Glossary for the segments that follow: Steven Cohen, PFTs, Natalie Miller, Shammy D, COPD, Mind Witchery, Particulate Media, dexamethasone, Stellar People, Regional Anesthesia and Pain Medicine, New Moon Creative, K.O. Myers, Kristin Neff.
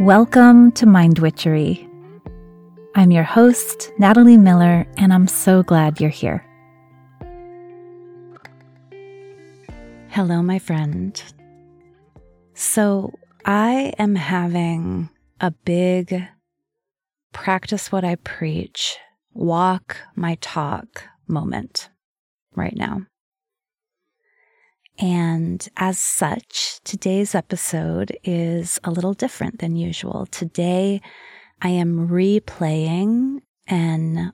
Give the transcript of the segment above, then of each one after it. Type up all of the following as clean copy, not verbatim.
Welcome to Mind Witchery. I'm your host, Natalie Miller, and I'm so glad you're here. Hello, my friend. So I am having a big practice what I preach, walk my talk moment right now. And as such, today's episode is a little different than usual. Today, I am replaying an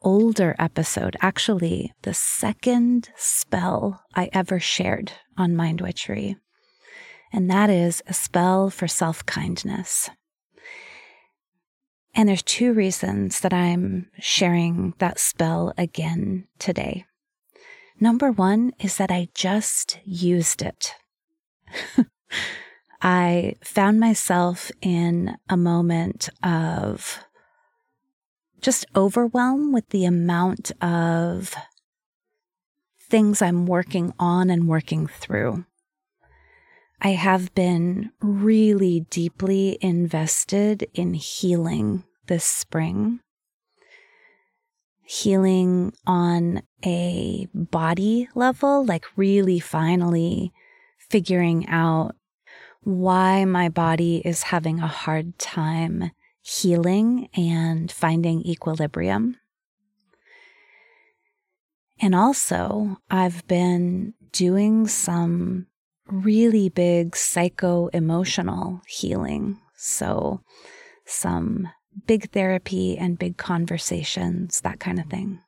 older episode, actually the second spell I ever shared on Mind Witchery, and that is a spell for self-kindness. And there's two reasons that I'm sharing that spell again today. Number one is that I just used it. I found myself in a moment of just overwhelm with the amount of things I'm working on and working through. I have been really deeply invested in healing this spring. Healing on a body level, like really finally figuring out why my body is having a hard time healing and finding equilibrium. And also, I've been doing some really big psycho-emotional healing. So some big therapy and big conversations, that kind of thing.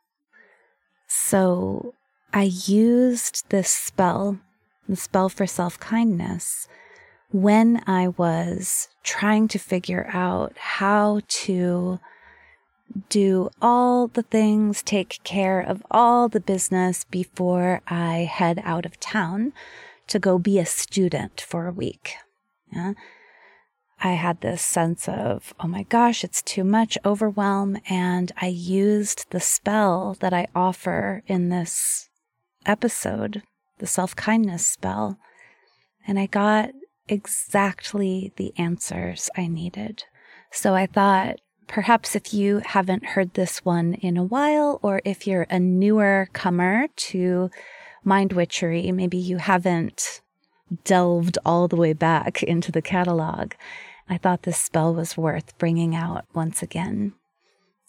So I used this spell, the spell for self-kindness, when I was trying to figure out how to do all the things, take care of all the business before I head out of town to go be a student for a week. Yeah. I had this sense of, oh my gosh, it's too much overwhelm. And I used the spell that I offer in this episode, the self-kindness spell, and I got exactly the answers I needed. So I thought perhaps if you haven't heard this one in a while, or if you're a newer comer to Mind Witchery, maybe you haven't delved all the way back into the catalog, I thought this spell was worth bringing out once again.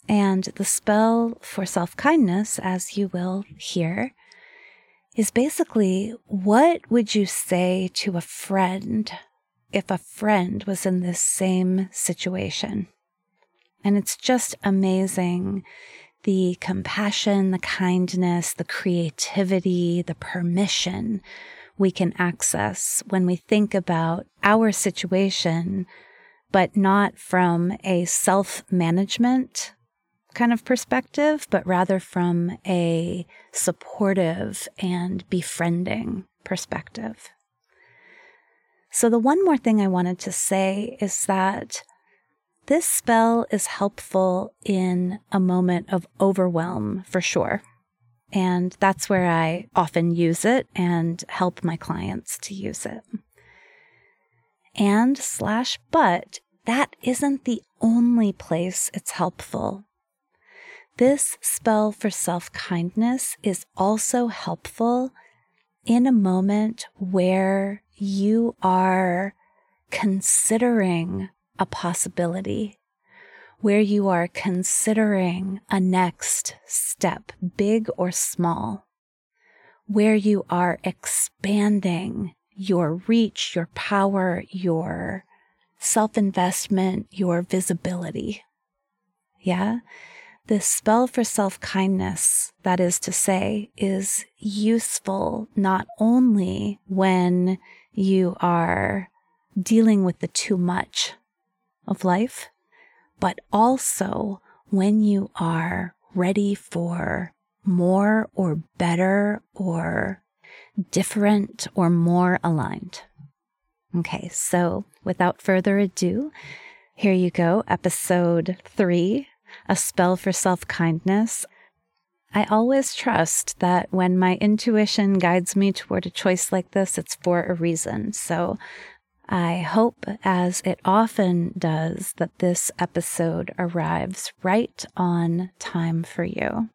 And the spell for self-kindness, as you will hear, is basically, what would you say to a friend if a friend was in this same situation? And it's just amazing, the compassion, the kindness, the creativity, the permission we can access when we think about our situation, but not from a self-management kind of perspective, but rather from a supportive and befriending perspective. So the one more thing I wanted to say is that this spell is helpful in a moment of overwhelm for sure. And that's where I often use it and help my clients to use it. But that isn't the only place it's helpful. This spell for self-kindness is also helpful in a moment where you are considering a possibility, where you are considering a next step, big or small, where you are expanding your reach, your power, your self-investment, your visibility. Yeah? This spell for self-kindness, that is to say, is useful not only when you are dealing with the too much of life, but also when you are ready for more or better or different or more aligned. Okay, so without further ado, here you go, episode 3, A Spell for Self-Kindness. I always trust that when my intuition guides me toward a choice like this, it's for a reason. So I hope, as it often does, that this episode arrives right on time for you.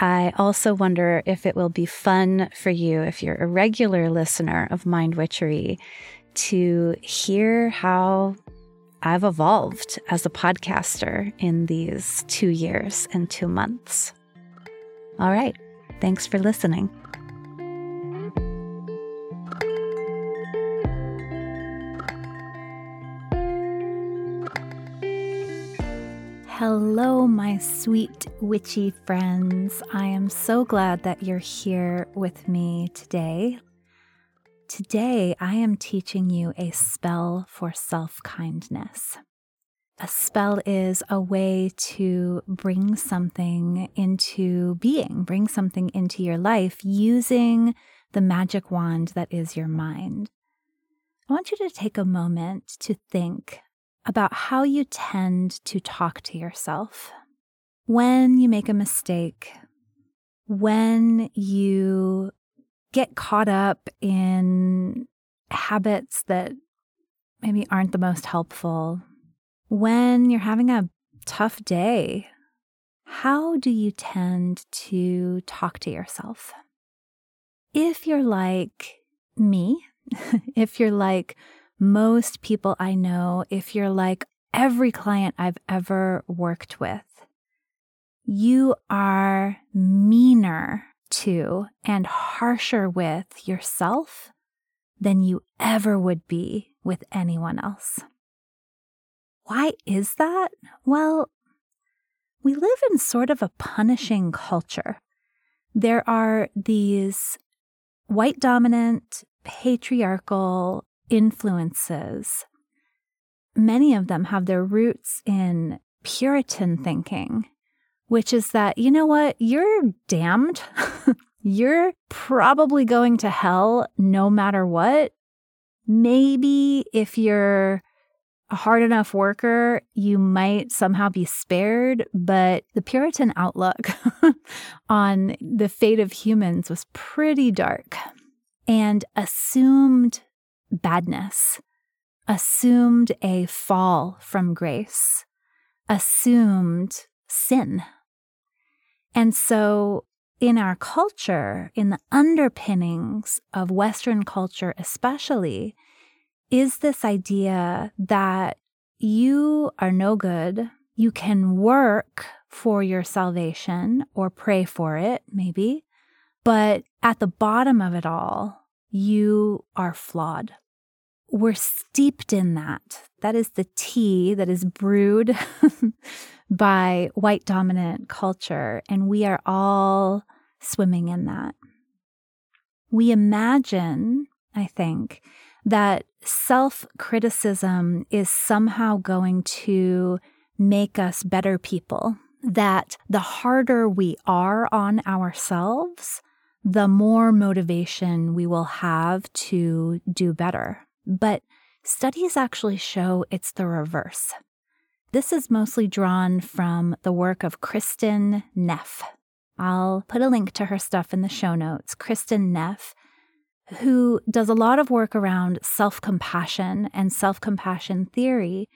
I also wonder if it will be fun for you, if you're a regular listener of Mind Witchery, to hear how I've evolved as a podcaster in these 2 years and 2 months. All right. Thanks for listening. Hello, my sweet witchy friends. I am so glad that you're here with me today. Today, I am teaching you a spell for self-kindness. A spell is a way to bring something into being, bring something into your life using the magic wand that is your mind. I want you to take a moment to think about how you tend to talk to yourself. When you make a mistake, when you get caught up in habits that maybe aren't the most helpful, when you're having a tough day, how do you tend to talk to yourself? If you're like me, if you're like most people I know, if you're like every client I've ever worked with, you are meaner to and harsher with yourself than you ever would be with anyone else. Why is that? Well, we live in sort of a punishing culture. There are these white dominant, patriarchal influences. Many of them have their roots in Puritan thinking, which is that, you know what, you're damned. You're probably going to hell no matter what. Maybe if you're a hard enough worker, you might somehow be spared, but the Puritan outlook on the fate of humans was pretty dark and assumed badness, assumed a fall from grace, assumed sin. And so in our culture, in the underpinnings of Western culture especially, is this idea that you are no good, you can work for your salvation or pray for it, maybe, but at the bottom of it all, you are flawed. We're steeped in that. That is the tea that is brewed by white dominant culture, and we are all swimming in that. We imagine, I think, that self-criticism is somehow going to make us better people, that the harder we are on ourselves, the more motivation we will have to do better. But studies actually show it's the reverse. This is mostly drawn from the work of Kristin Neff. I'll put a link to her stuff in the show notes. Kristin Neff, who does a lot of work around self-compassion and self-compassion theory.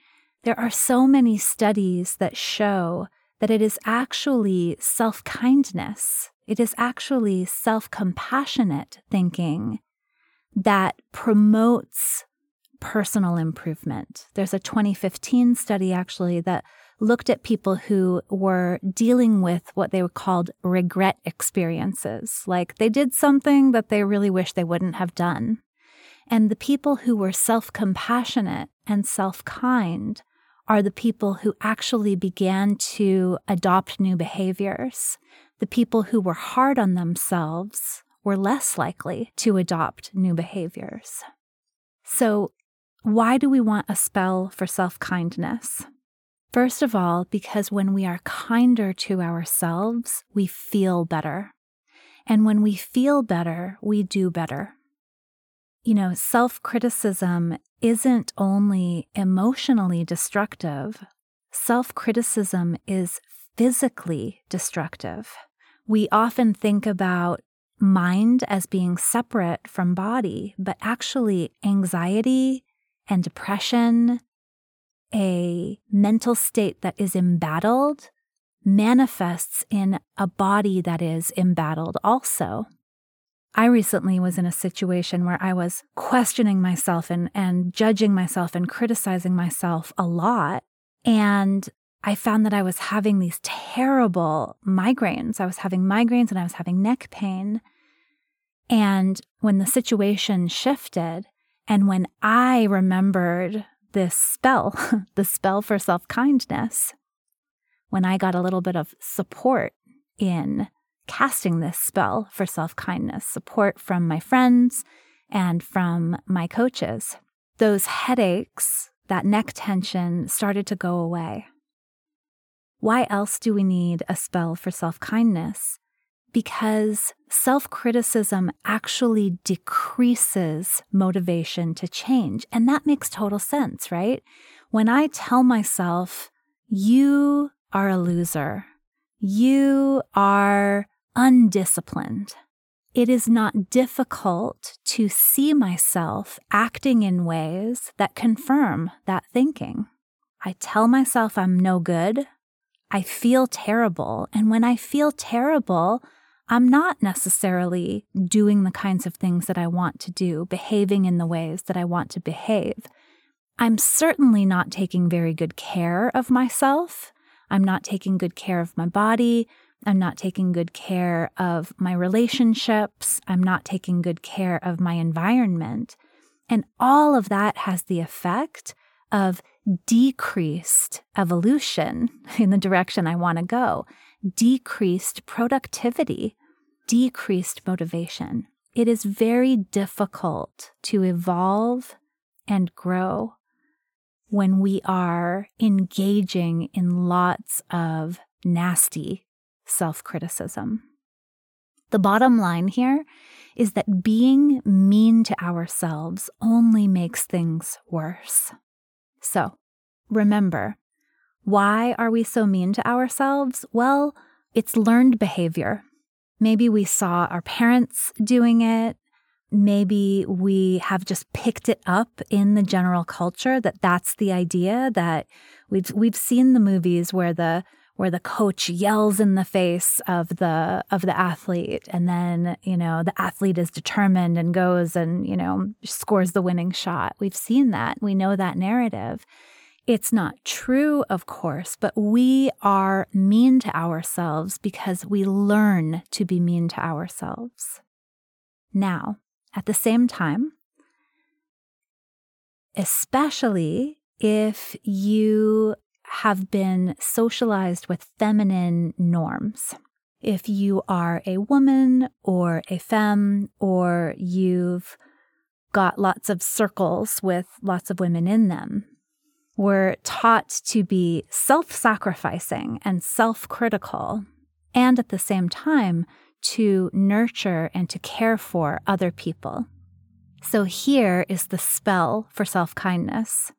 There are so many studies that show that it is actually self-kindness, it is actually self-compassionate thinking that promotes personal improvement. There's a 2015 study actually that looked at people who were dealing with what they were called regret experiences, like they did something that they really wish they wouldn't have done. And the people who were self-compassionate and self-kind are the people who actually began to adopt new behaviors. The people who were hard on themselves were less likely to adopt new behaviors. So why do we want a spell for self-kindness? First of all, because when we are kinder to ourselves, we feel better. And when we feel better, we do better. You know, self-criticism isn't only emotionally destructive. Self-criticism is physically destructive. We often think about mind as being separate from body, but actually anxiety and depression, a mental state that is embattled, manifests in a body that is embattled also. I recently was in a situation where I was questioning myself and judging myself and criticizing myself a lot. And I found that I was having these terrible migraines. I was having migraines and I was having neck pain. And when the situation shifted and when I remembered this spell, the spell for self-kindness, when I got a little bit of support in casting this spell for self-kindness, support from my friends and from my coaches, those headaches, that neck tension started to go away. Why else do we need a spell for self-kindness? Because self-criticism actually decreases motivation to change. And that makes total sense, right? When I tell myself, you are a loser, you are undisciplined, it is not difficult to see myself acting in ways that confirm that thinking. I tell myself I'm no good. I feel terrible. And when I feel terrible, I'm not necessarily doing the kinds of things that I want to do, behaving in the ways that I want to behave. I'm certainly not taking very good care of myself. I'm not taking good care of my body. I'm not taking good care of my relationships. I'm not taking good care of my environment. And all of that has the effect of decreased evolution in the direction I want to go, decreased productivity, decreased motivation. It is very difficult to evolve and grow when we are engaging in lots of nasty self-criticism. The bottom line here is that being mean to ourselves only makes things worse. So, remember, why are we so mean to ourselves? Well, it's learned behavior. Maybe we saw our parents doing it. Maybe we have just picked it up in the general culture, that's the idea, that we've seen the movies where the coach yells in the face of the athlete, and then, the athlete is determined and goes and, scores the winning shot. We've seen that. We know that narrative. It's not true, of course, but we are mean to ourselves because we learn to be mean to ourselves. Now, at the same time, especially if you have been socialized with feminine norms. If you are a woman or a femme, or you've got lots of circles with lots of women in them, we're taught to be self-sacrificing and self-critical, and at the same time to nurture and to care for other people. So here is the spell for self-kindness.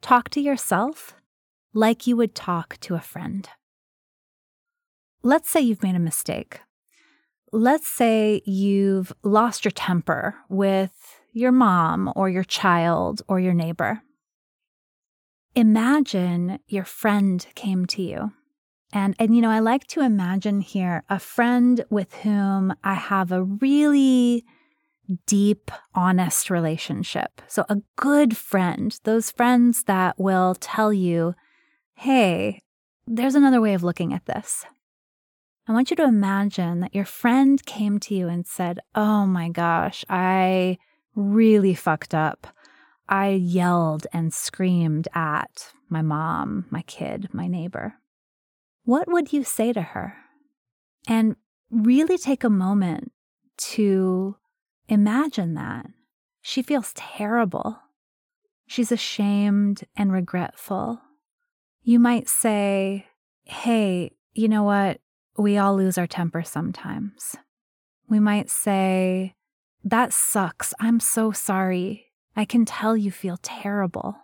Talk to yourself like you would talk to a friend. Let's say you've made a mistake. Let's say you've lost your temper with your mom or your child or your neighbor. Imagine your friend came to you. And I like to imagine here a friend with whom I have a really deep, honest relationship. So a good friend, those friends that will tell you, hey, there's another way of looking at this. I want you to imagine that your friend came to you and said, oh my gosh, I really fucked up. I yelled and screamed at my mom, my kid, my neighbor. What would you say to her? And really take a moment to imagine that. She feels terrible. She's ashamed and regretful. You might say, hey, you know what? We all lose our temper sometimes. We might say, that sucks. I'm so sorry. I can tell you feel terrible.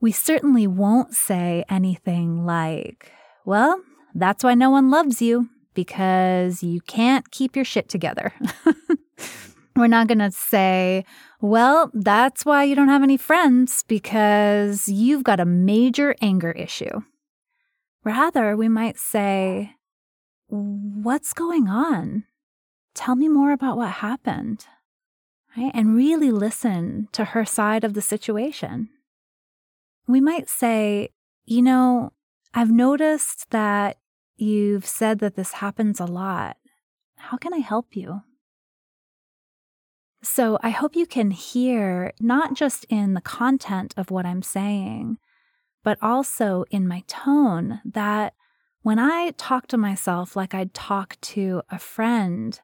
We certainly won't say anything like, well, that's why no one loves you, because you can't keep your shit together. We're not going to say, well, that's why you don't have any friends, because you've got a major anger issue. Rather, we might say, what's going on? Tell me more about what happened, right? And really listen to her side of the situation. We might say, you know, I've noticed that you've said that this happens a lot. How can I help you? So I hope you can hear, not just in the content of what I'm saying, but also in my tone, that when I talk to myself like I'd talk to a friend,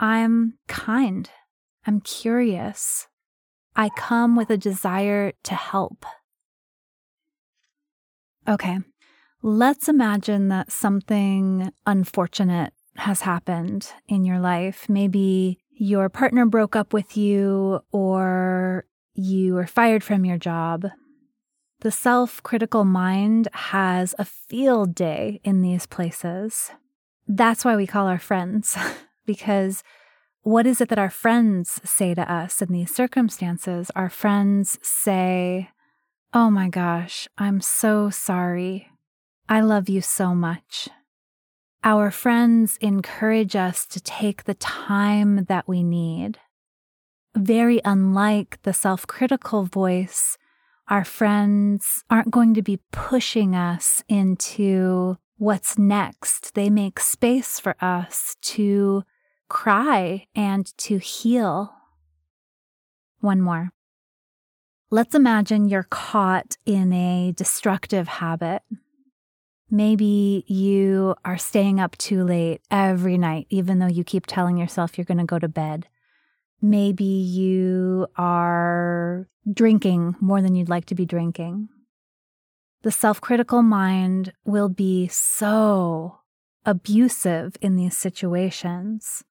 I'm kind, I'm curious, I come with a desire to help. Okay, let's imagine that something unfortunate has happened in your life. Maybe your partner broke up with you, or you were fired from your job. The self-critical mind has a field day in these places. That's why we call our friends, because what is it that our friends say to us in these circumstances? Our friends say, oh my gosh, I'm so sorry. I love you so much. Our friends encourage us to take the time that we need. Very unlike the self-critical voice, our friends aren't going to be pushing us into what's next. They make space for us to cry and to heal. One more. Let's imagine you're caught in a destructive habit. Maybe you are staying up too late every night, even though you keep telling yourself you're going to go to bed. Maybe you are drinking more than you'd like to be drinking. The self-critical mind will be so abusive in these situations.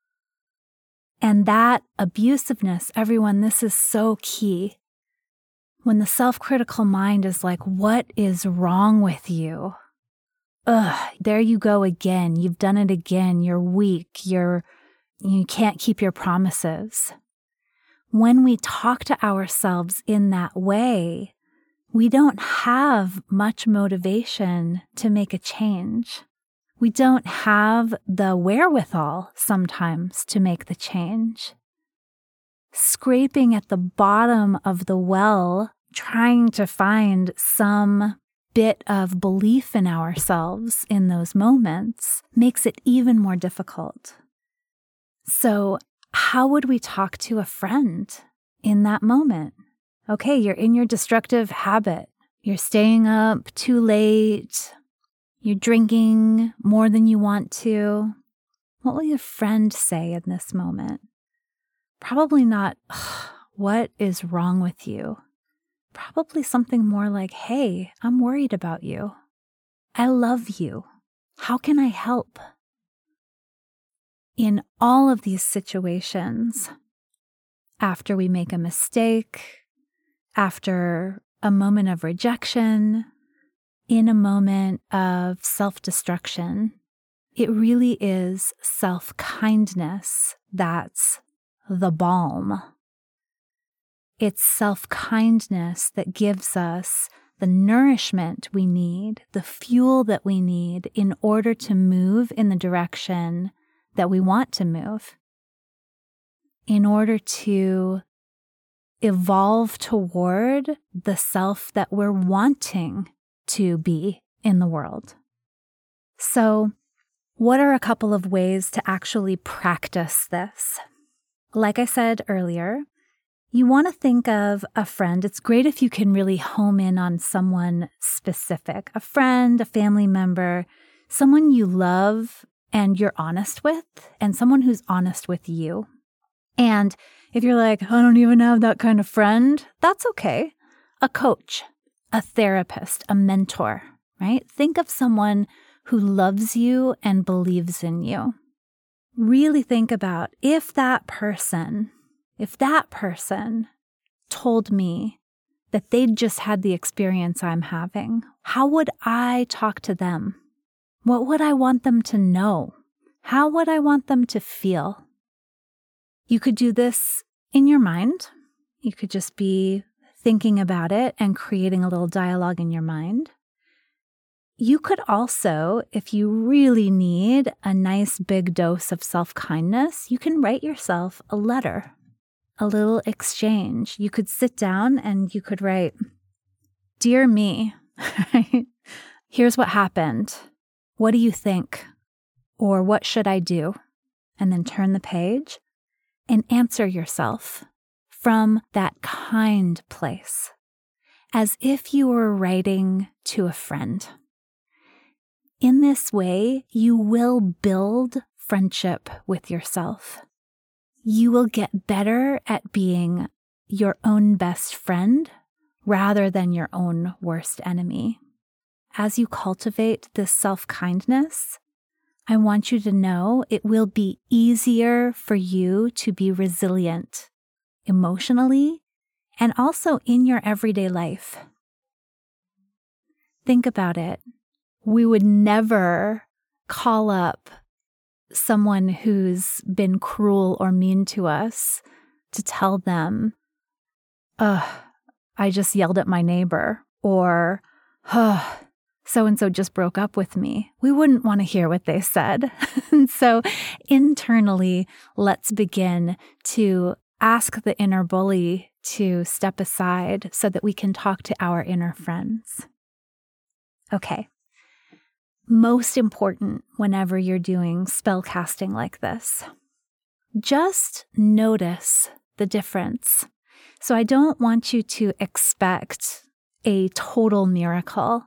And that abusiveness, everyone, this is so key. When the self-critical mind is like, what is wrong with you? Ugh, there you go again. You've done it again. You're weak. You can't keep your promises. When we talk to ourselves in that way, we don't have much motivation to make a change. We don't have the wherewithal sometimes to make the change. Scraping at the bottom of the well, trying to find some bit of belief in ourselves in those moments makes it even more difficult. So, how would we talk to a friend in that moment? Okay, you're in your destructive habit. You're staying up too late. You're drinking more than you want to. What will your friend say in this moment? Probably not, what is wrong with you? Probably something more like, hey, I'm worried about you. I love you. How can I help? In all of these situations, after we make a mistake, after a moment of rejection, in a moment of self-destruction, it really is self-kindness that's the balm. It's self-kindness that gives us the nourishment we need, the fuel that we need in order to move in the direction that we want to move, in order to evolve toward the self that we're wanting to be in the world. So, what are a couple of ways to actually practice this? Like I said earlier, you want to think of a friend. It's great if you can really home in on someone specific, a friend, a family member, someone you love and you're honest with, and someone who's honest with you. And if you're like, I don't even have that kind of friend, that's okay. A coach, a therapist, a mentor, right? Think of someone who loves you and believes in you. Really think about if that person told me that they'd just had the experience I'm having, how would I talk to them? What would I want them to know? How would I want them to feel? You could do this in your mind. You could just be thinking about it and creating a little dialogue in your mind. You could also, if you really need a nice big dose of self-kindness, you can write yourself a letter, a little exchange. You could sit down and you could write, "Dear me, here's what happened. What do you think? Or what should I do?" And then turn the page and answer yourself from that kind place, as if you were writing to a friend. In this way, you will build friendship with yourself. You will get better at being your own best friend rather than your own worst enemy. As you cultivate this self-kindness, I want you to know it will be easier for you to be resilient emotionally and also in your everyday life. Think about it. We would never call up someone who's been cruel or mean to us to tell them, "Oh, I just yelled at my neighbor," or, "Oh, so-and-so just broke up with me." We wouldn't want to hear what they said. And so internally, let's begin to ask the inner bully to step aside so that we can talk to our inner friends. Okay. Most important whenever you're doing spell casting like this, just notice the difference. So I don't want you to expect a total miracle.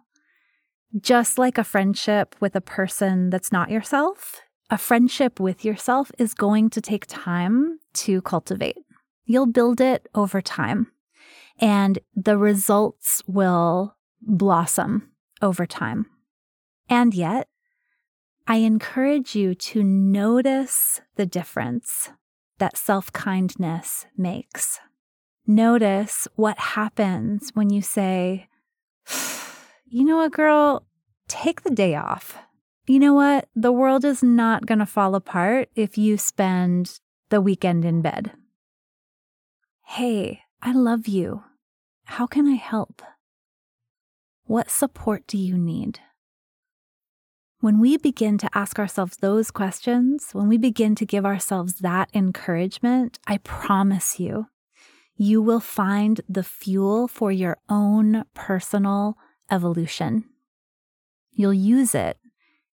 Just like a friendship with a person that's not yourself, a friendship with yourself is going to take time to cultivate. You'll build it over time, and the results will blossom over time. And yet, I encourage you to notice the difference that self-kindness makes. Notice what happens when you say, "You know what, girl, take the day off. You know what, the world is not going to fall apart if you spend the weekend in bed. Hey, I love you. How can I help? What support do you need?" When we begin to ask ourselves those questions, when we begin to give ourselves that encouragement, I promise you, you will find the fuel for your own personal evolution. You'll use it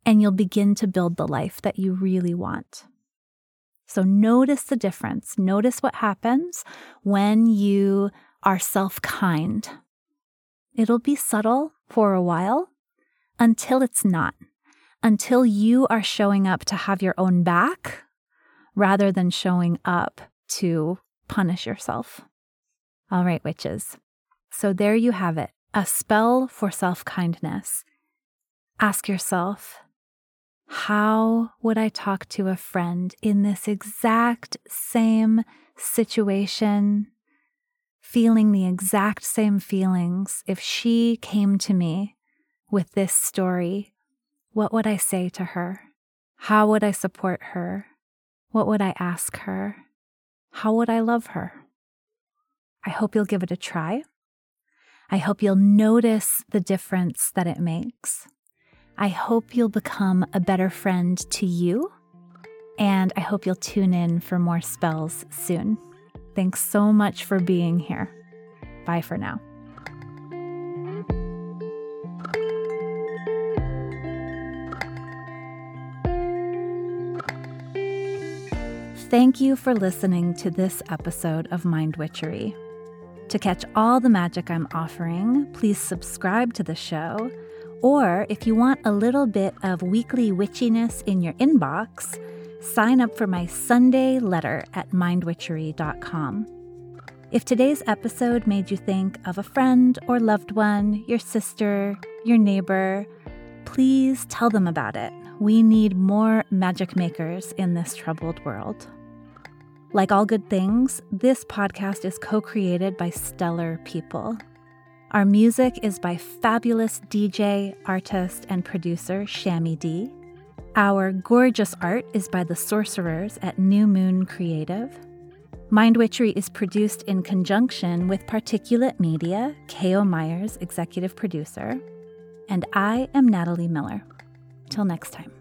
and you'll begin to build the life that you really want. So notice the difference. Notice what happens when you are self-kind. It'll be subtle for a while until it's not. Until you are showing up to have your own back rather than showing up to punish yourself. All right, witches. So there you have it, a spell for self-kindness. Ask yourself, how would I talk to a friend in this exact same situation, feeling the exact same feelings if she came to me with this story? What would I say to her? How would I support her? What would I ask her? How would I love her? I hope you'll give it a try. I hope you'll notice the difference that it makes. I hope you'll become a better friend to you. And I hope you'll tune in for more spells soon. Thanks so much for being here. Bye for now. Thank you for listening to this episode of Mind Witchery. To catch all the magic I'm offering, please subscribe to the show. Or if you want a little bit of weekly witchiness in your inbox, sign up for my Sunday letter at mindwitchery.com. If today's episode made you think of a friend or loved one, your sister, your neighbor, please tell them about it. We need more magic makers in this troubled world. Like all good things, this podcast is co-created by Stellar People. Our music is by fabulous DJ, artist, and producer Shammy D. Our gorgeous art is by the sorcerers at New Moon Creative. Mind Witchery is produced in conjunction with Particulate Media, K.O. Myers, executive producer. And I am Natalie Miller. Till next time.